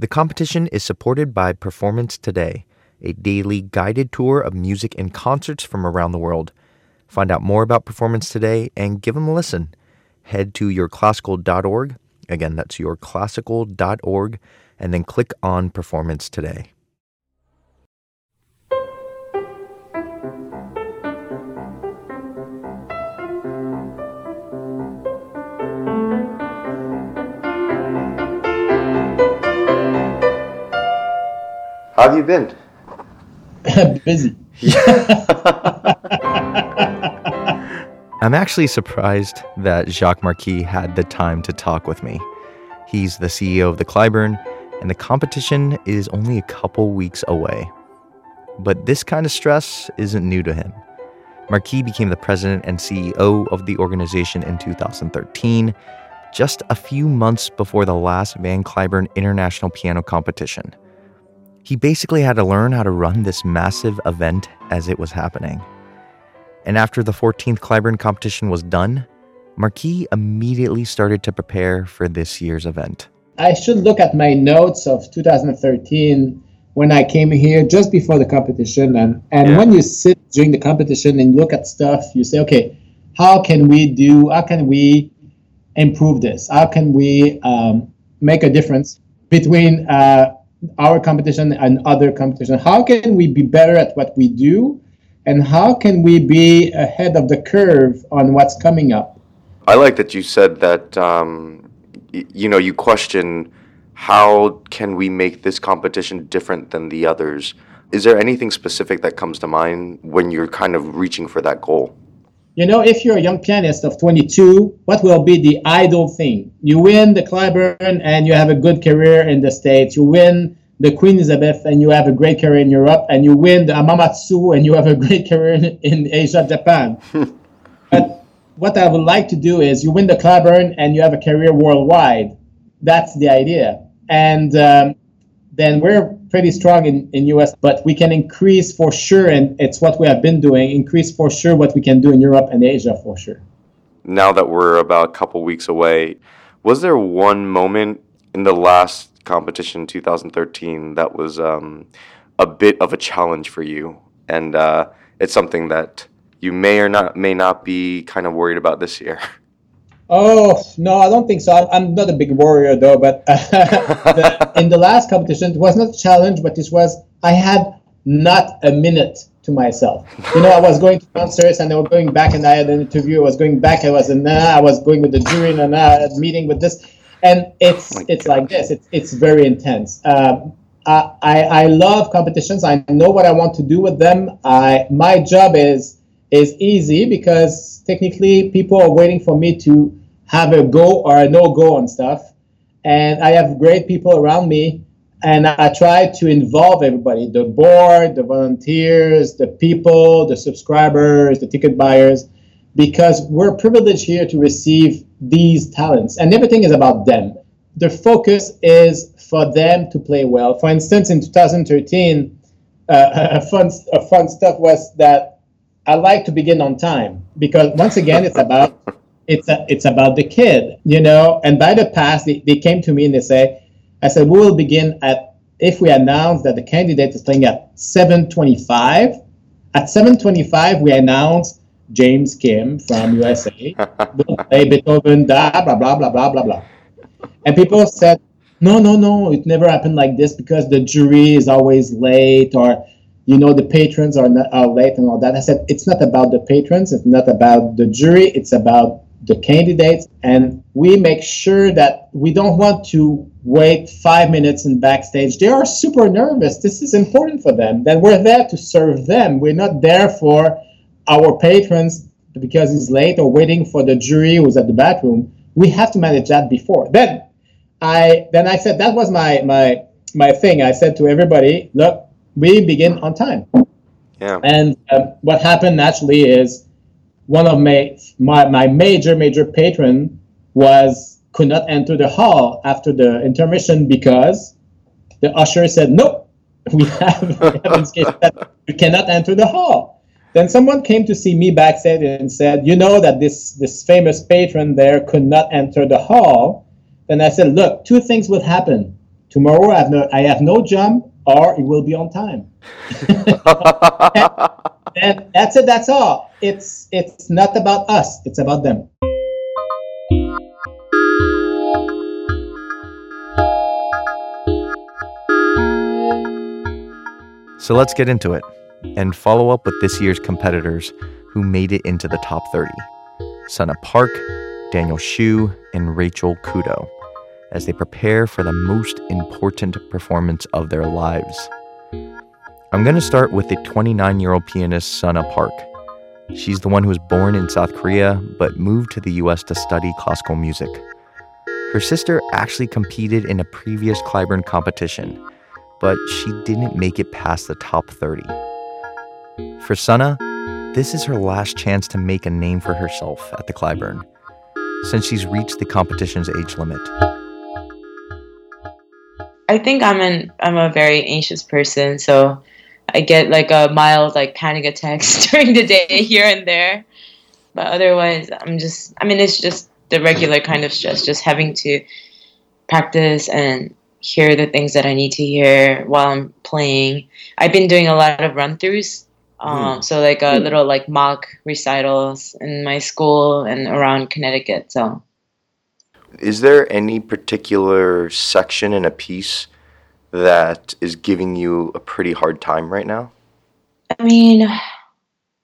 The competition is supported by Performance Today, a daily guided tour of music and concerts from around the world. Find out more about Performance Today and give them a listen. Head to yourclassical.org. Again, that's yourclassical.org, and then click on Performance Today. How have you been? Busy. I'm actually surprised that Jacques Marquis had the time to talk with me. He's the CEO of the Cliburn, and the competition is only a couple weeks away. But this kind of stress isn't new to him. Marquis became the president and CEO of the organization in 2013, just a few months before the last Van Cliburn International Piano Competition. He basically had to learn how to run this massive event as it was happening. And after the 14th Cliburn competition was done, Marquis immediately started to prepare for this year's event. I should look at my notes of 2013 when I came here just before the competition. And yeah. When you sit during the competition and look at stuff, you say, okay, how can we improve this? How can we make a difference between our competition and other competition? How can we be better at what we do, and how can we be ahead of the curve on what's coming up? I like that you said that, you question how can we make this competition different than the others. Is there anything specific that comes to mind when you're kind of reaching for that goal? You know, if you're a young pianist of 22, what will be the ideal thing? You win the Cliburn and you have a good career in the States. You win the Queen Elizabeth and you have a great career in Europe. And you win the Hamamatsu and you have a great career in Asia, Japan. But what I would like to do is you win the Cliburn and you have a career worldwide. That's the idea. And then we're pretty strong in U.S., but we can increase for sure, and it's what we have been doing, increase for sure what we can do in Europe and Asia for sure. Now that we're about a couple weeks away, was there one moment in the last competition, 2013, that was a bit of a challenge for you? And it's something that you may not be kind of worried about this year. Oh, no, I don't think so. I'm not a big warrior, though, but in the last competition, it was not a challenge, but it was, I had not a minute to myself. You know, I was going to concerts, and I was going back, and I had an interview, I was going back, I was going with the jury, and I had a meeting with this, and it's like this. It's very intense. I love competitions. I know what I want to do with them. My job is easy because technically people are waiting for me to have a go or a no-go on stuff. And I have great people around me, and I try to involve everybody, the board, the volunteers, the people, the subscribers, the ticket buyers, because we're privileged here to receive these talents. And everything is about them. The focus is for them to play well. For instance, in 2013, a fun stuff was that I like to begin on time because once again, it's about the kid, you know. And by the past, they came to me and I said, we will begin if we announce that the candidate is playing at 7:25. At 7:25, we announce James Kim from USA will play Beethoven, blah blah blah blah blah blah. And people said, no, it never happened like this because the jury is always late or. You know, the patrons are late and all that. I said, it's not about the patrons. It's not about the jury. It's about the candidates. And we make sure that we don't want to wait 5 minutes in backstage. They are super nervous. This is important for them. That we're there to serve them. We're not there for our patrons because it's late or waiting for the jury who's at the bathroom. We have to manage that before. Then I said, that was my thing. I said to everybody, look, we begin on time. Yeah. And what happened naturally is one of my major patron could not enter the hall after the intermission because the usher said, no, we haven't scheduled that. You cannot enter the hall. Then someone came to see me backstage and said, you know that this famous patron there could not enter the hall. Then I said, look, two things will happen. tomorrow I have no jump, or it will be on time. and that's it. That's all. It's not about us. It's about them. So let's get into it and follow up with this year's competitors who made it into the top 30. Sunna Park, Daniel Hsu, and Rachel Kudo, as they prepare for the most important performance of their lives. I'm going to start with the 29-year-old pianist Sunna Park. She's the one who was born in South Korea but moved to the U.S. to study classical music. Her sister actually competed in a previous Cliburn competition, but she didn't make it past the top 30. For Sunna, this is her last chance to make a name for herself at the Cliburn, since she's reached the competition's age limit. I think I'm a very anxious person, so I get like a mild like panic attacks during the day here and there. But otherwise, it's just the regular kind of stress, just having to practice and hear the things that I need to hear while I'm playing. I've been doing a lot of run-throughs, so like a little like mock recitals in my school and around Connecticut, so. Is there any particular section in a piece that is giving you a pretty hard time right now? I mean,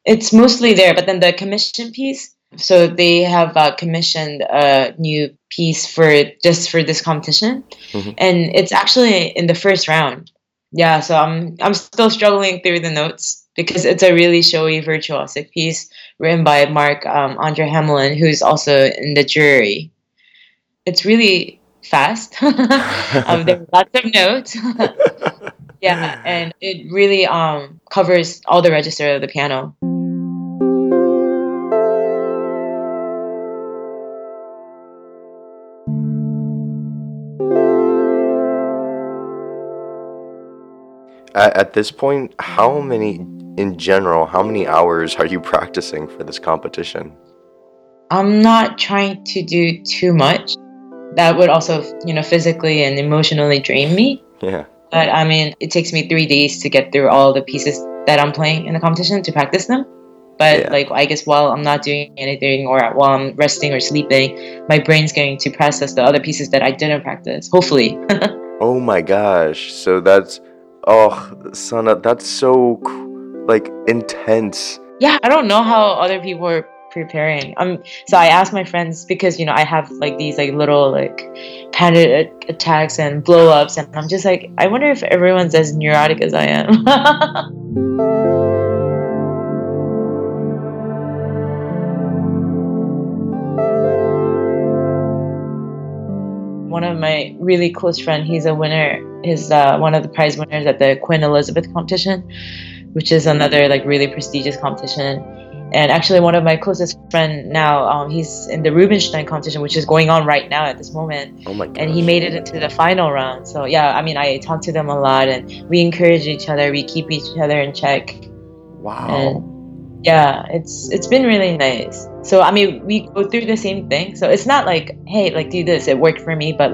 it's mostly there, but then the commission piece. So they have commissioned a new piece for this competition, and it's actually in the first round. Yeah, so I'm still struggling through the notes because it's a really showy virtuosic piece written by Mark Andre Hamelin, who's also in the jury. It's really fast. There are lots of notes. Yeah, and it really covers all the register of the piano. At this point, how many hours are you practicing for this competition? I'm not trying to do too much. That would also, physically and emotionally drain me. Yeah. But it takes me 3 days to get through all the pieces that I'm playing in the competition to practice them. But I guess while I'm not doing anything or while I'm resting or sleeping, my brain's going to process the other pieces that I didn't practice, hopefully. Oh my gosh. So that's... Oh, Sunna, that's so, intense. Yeah, I don't know how other people are preparing. So I asked my friends because, I have, these, little, panic attacks and blow-ups. And I'm just like, I wonder if everyone's as neurotic as I am. One of my really close friends, he's a winner. He's one of the prize winners at the Queen Elizabeth competition, which is another really prestigious competition. And actually, one of my closest friend now, he's in the Rubinstein competition, which is going on right now at this moment. Oh my gosh. And he made it into the final round. So yeah, I talk to them a lot, and we encourage each other. We keep each other in check. Wow. And yeah, it's been really nice. So we go through the same thing. So it's not like, hey, do this. It worked for me, but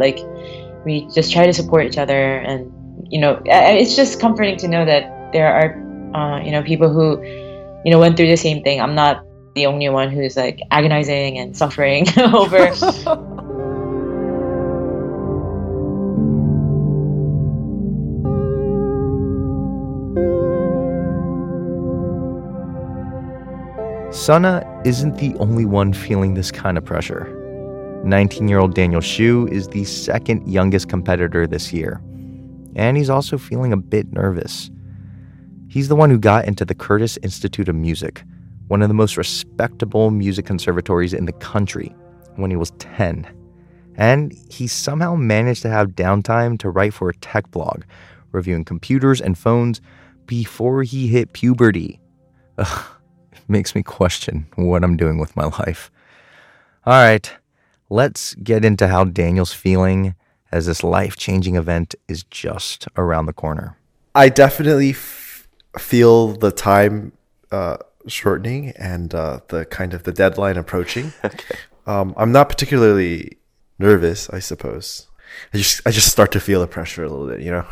we just try to support each other, and it's just comforting to know that there are people who went through the same thing. I'm not the only one who's agonizing and suffering over. Sunna isn't the only one feeling this kind of pressure. 19-year-old Daniel Hsu is the second youngest competitor this year, and he's also feeling a bit nervous. He's the one who got into the Curtis Institute of Music, one of the most respectable music conservatories in the country, when he was 10. And he somehow managed to have downtime to write for a tech blog, reviewing computers and phones before he hit puberty. Ugh, it makes me question what I'm doing with my life. All right. Let's get into how Daniel's feeling as this life-changing event is just around the corner. I definitely feel the time shortening and the deadline approaching. Okay. I'm not particularly nervous, I suppose. I just start to feel the pressure a little bit, you know.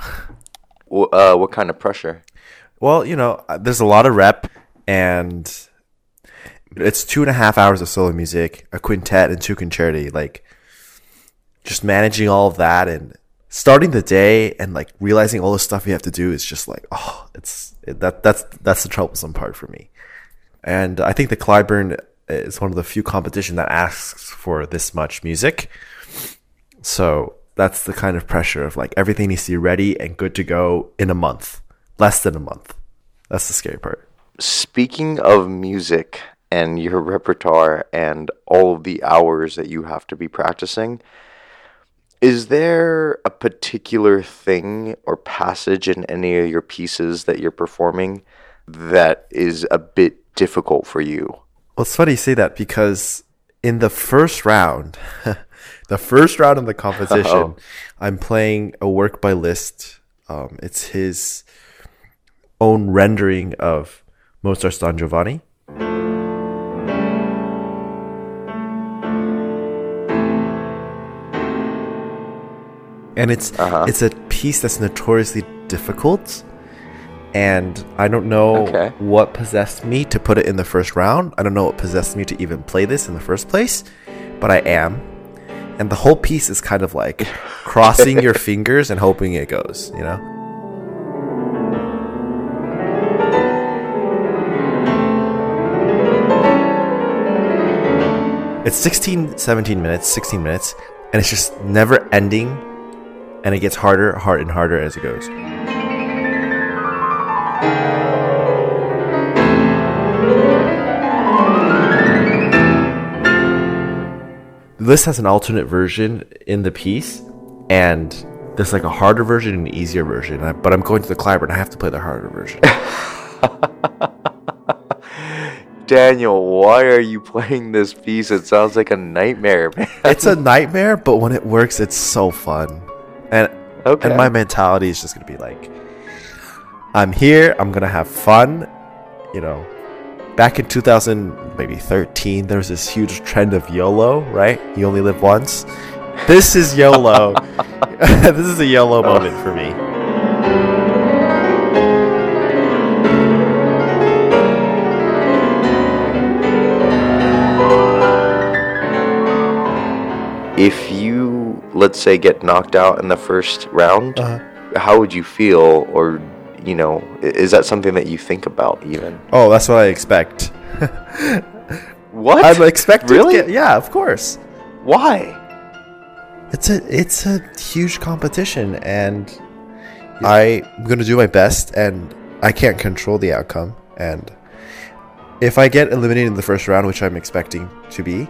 What kind of pressure? Well, you know, there's a lot of rep, and it's 2.5 hours of solo music, a quintet, and 2 concerti. Like, just managing all of that and starting the day and like realizing all the stuff you have to do is just like, oh, that's the troublesome part for me. And I think the Cliburn is one of the few competitions that asks for this much music. So that's the kind of pressure of like everything needs to be ready and good to go in a month, less than a month. That's the scary part. Speaking of music and your repertoire and all of the hours that you have to be practicing, is there a particular thing or passage in any of your pieces that you're performing that is a bit difficult for you? Well, it's funny you say that because in the first round, of the competition, I'm playing a work by Liszt. It's his own rendering of Mozart's Don Giovanni. And it's a piece that's notoriously difficult, and I don't know what possessed me to put it in the first round. I don't know what possessed me to even play this in the first place, but I am. And the whole piece is kind of like crossing your fingers and hoping it goes, you know? It's 16 minutes, and it's just never ending. And it gets harder and harder as it goes. Liszt has an alternate version in the piece, and there's like a harder version and an easier version. But I'm going to the Cliburn, and I have to play the harder version. Daniel, why are you playing this piece? It sounds like a nightmare, man. It's a nightmare, but when it works, it's so fun. And my mentality is just going to be like, I'm here, I'm going to have fun. You know, back in 2013, there was this huge trend of YOLO, right? You only live once. This is YOLO. This is a YOLO moment for me. If you, let's say, get knocked out in the first round, how would you feel? Or, you know, is that something that you think about even? Oh, that's what I expect. What? I'm expecting. Really? Yeah, of course. Why? It's a huge competition, and I'm going to do my best, and I can't control the outcome. And if I get eliminated in the first round, which I'm expecting to be,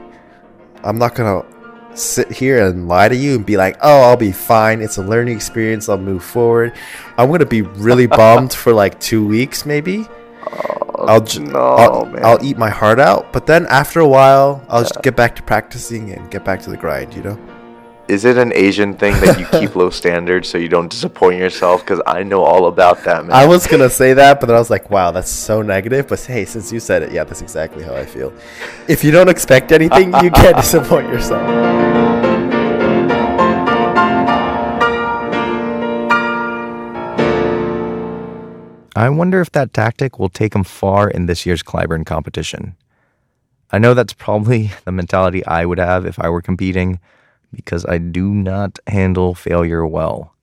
I'm not going to sit here and lie to you and be like, oh, I'll be fine, it's a learning experience, I'll move forward. I'm gonna be really bummed for like 2 weeks maybe. I'll eat my heart out, but then after a while I'll just get back to practicing and get back to the grind, you know. Is it an Asian thing that you keep low standards so you don't disappoint yourself? Because I know all about that, man. I was going to say that, but then I was like, wow, that's so negative. But hey, since you said it, yeah, that's exactly how I feel. If you don't expect anything, you can't disappoint yourself. I wonder if that tactic will take him far in this year's Cliburn competition. I know that's probably the mentality I would have if I were competing, because I do not handle failure well.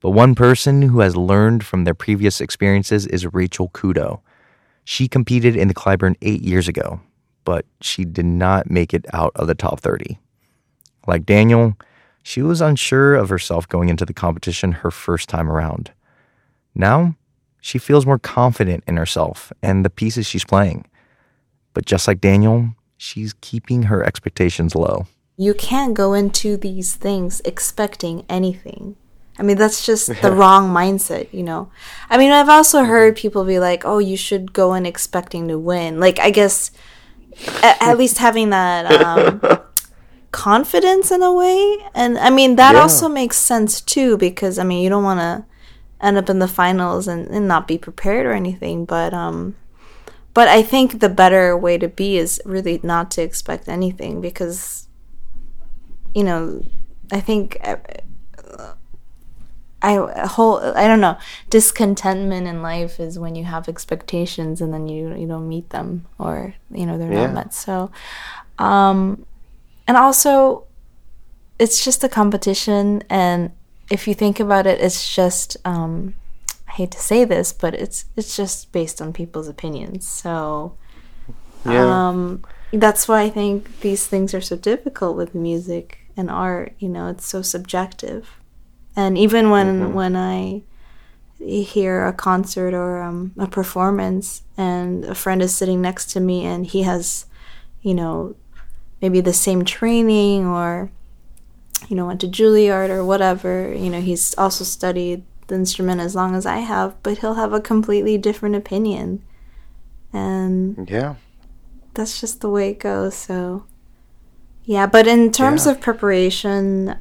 But one person who has learned from their previous experiences is Rachel Kudo. She competed in the Cliburn 8 years ago, but she did not make it out of the top 30. Like Daniel, she was unsure of herself going into the competition her first time around. Now, she feels more confident in herself and the pieces she's playing. But just like Daniel, she's keeping her expectations low. You can't go into these things expecting anything. I mean, that's just the wrong mindset, you know? I mean, I've also heard people be like, oh, you should go in expecting to win. Like, I guess at least having that confidence in a way. And, I mean, that also makes sense, too, because, I mean, you don't want to end up in the finals and not be prepared or anything. But I think the better way to be is really not to expect anything because, you know, I think I don't know, discontentment in life is when you have expectations and then you don't meet them, or they're not met. So and also it's just a competition, and if you think about it, it's just I hate to say this, but it's just based on people's opinions. So that's why I think these things are so difficult with music and art. It's so subjective. And even when I hear a concert or a performance, and a friend is sitting next to me and he has, maybe the same training, or, went to Juilliard or whatever, he's also studied the instrument as long as I have, but he'll have a completely different opinion. And that's just the way it goes. So, but in terms of preparation,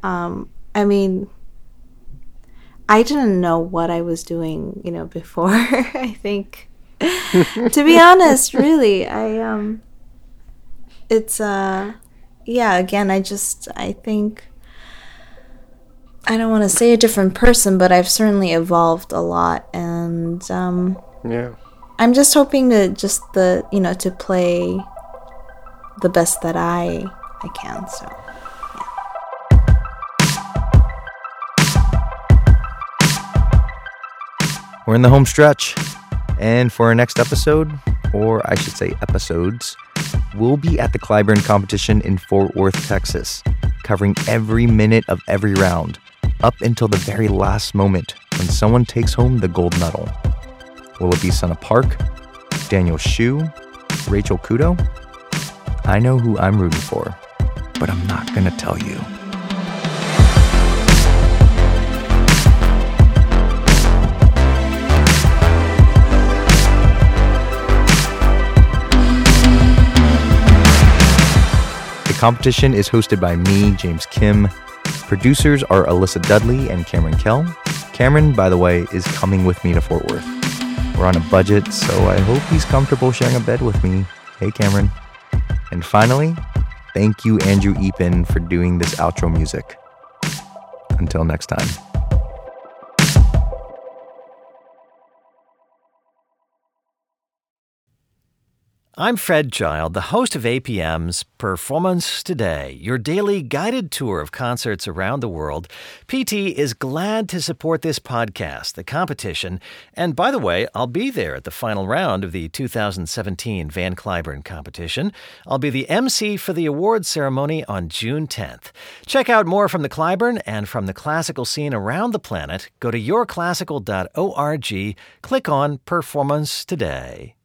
I didn't know what I was doing, before. I think, to be honest, really, I think, I don't want to say a different person, but I've certainly evolved a lot, and I'm just hoping to to play the best that I can. So. We're in the home stretch, and for our next episode, or I should say episodes, we'll be at the Cliburn competition in Fort Worth, Texas, covering every minute of every round, up until the very last moment when someone takes home the gold medal. Will it be Sunna Park, Daniel Hsu, Rachel Kudo? I know who I'm rooting for, but I'm not going to tell you. Competition is hosted by me, James Kim. Producers are Alyssa Dudley and Cameron Kell. Cameron, by the way, is coming with me to Fort Worth. We're on a budget, so I hope he's comfortable sharing a bed with me. Hey, Cameron. And finally, thank you, Andrew Epen, for doing this outro music. Until next time. I'm Fred Child, the host of APM's Performance Today, your daily guided tour of concerts around the world. PT is glad to support this podcast, the competition, and by the way, I'll be there at the final round of the 2017 Van Cliburn competition. I'll be the MC for the awards ceremony on June 10th. Check out more from the Cliburn and from the classical scene around the planet. Go to yourclassical.org, click on Performance Today.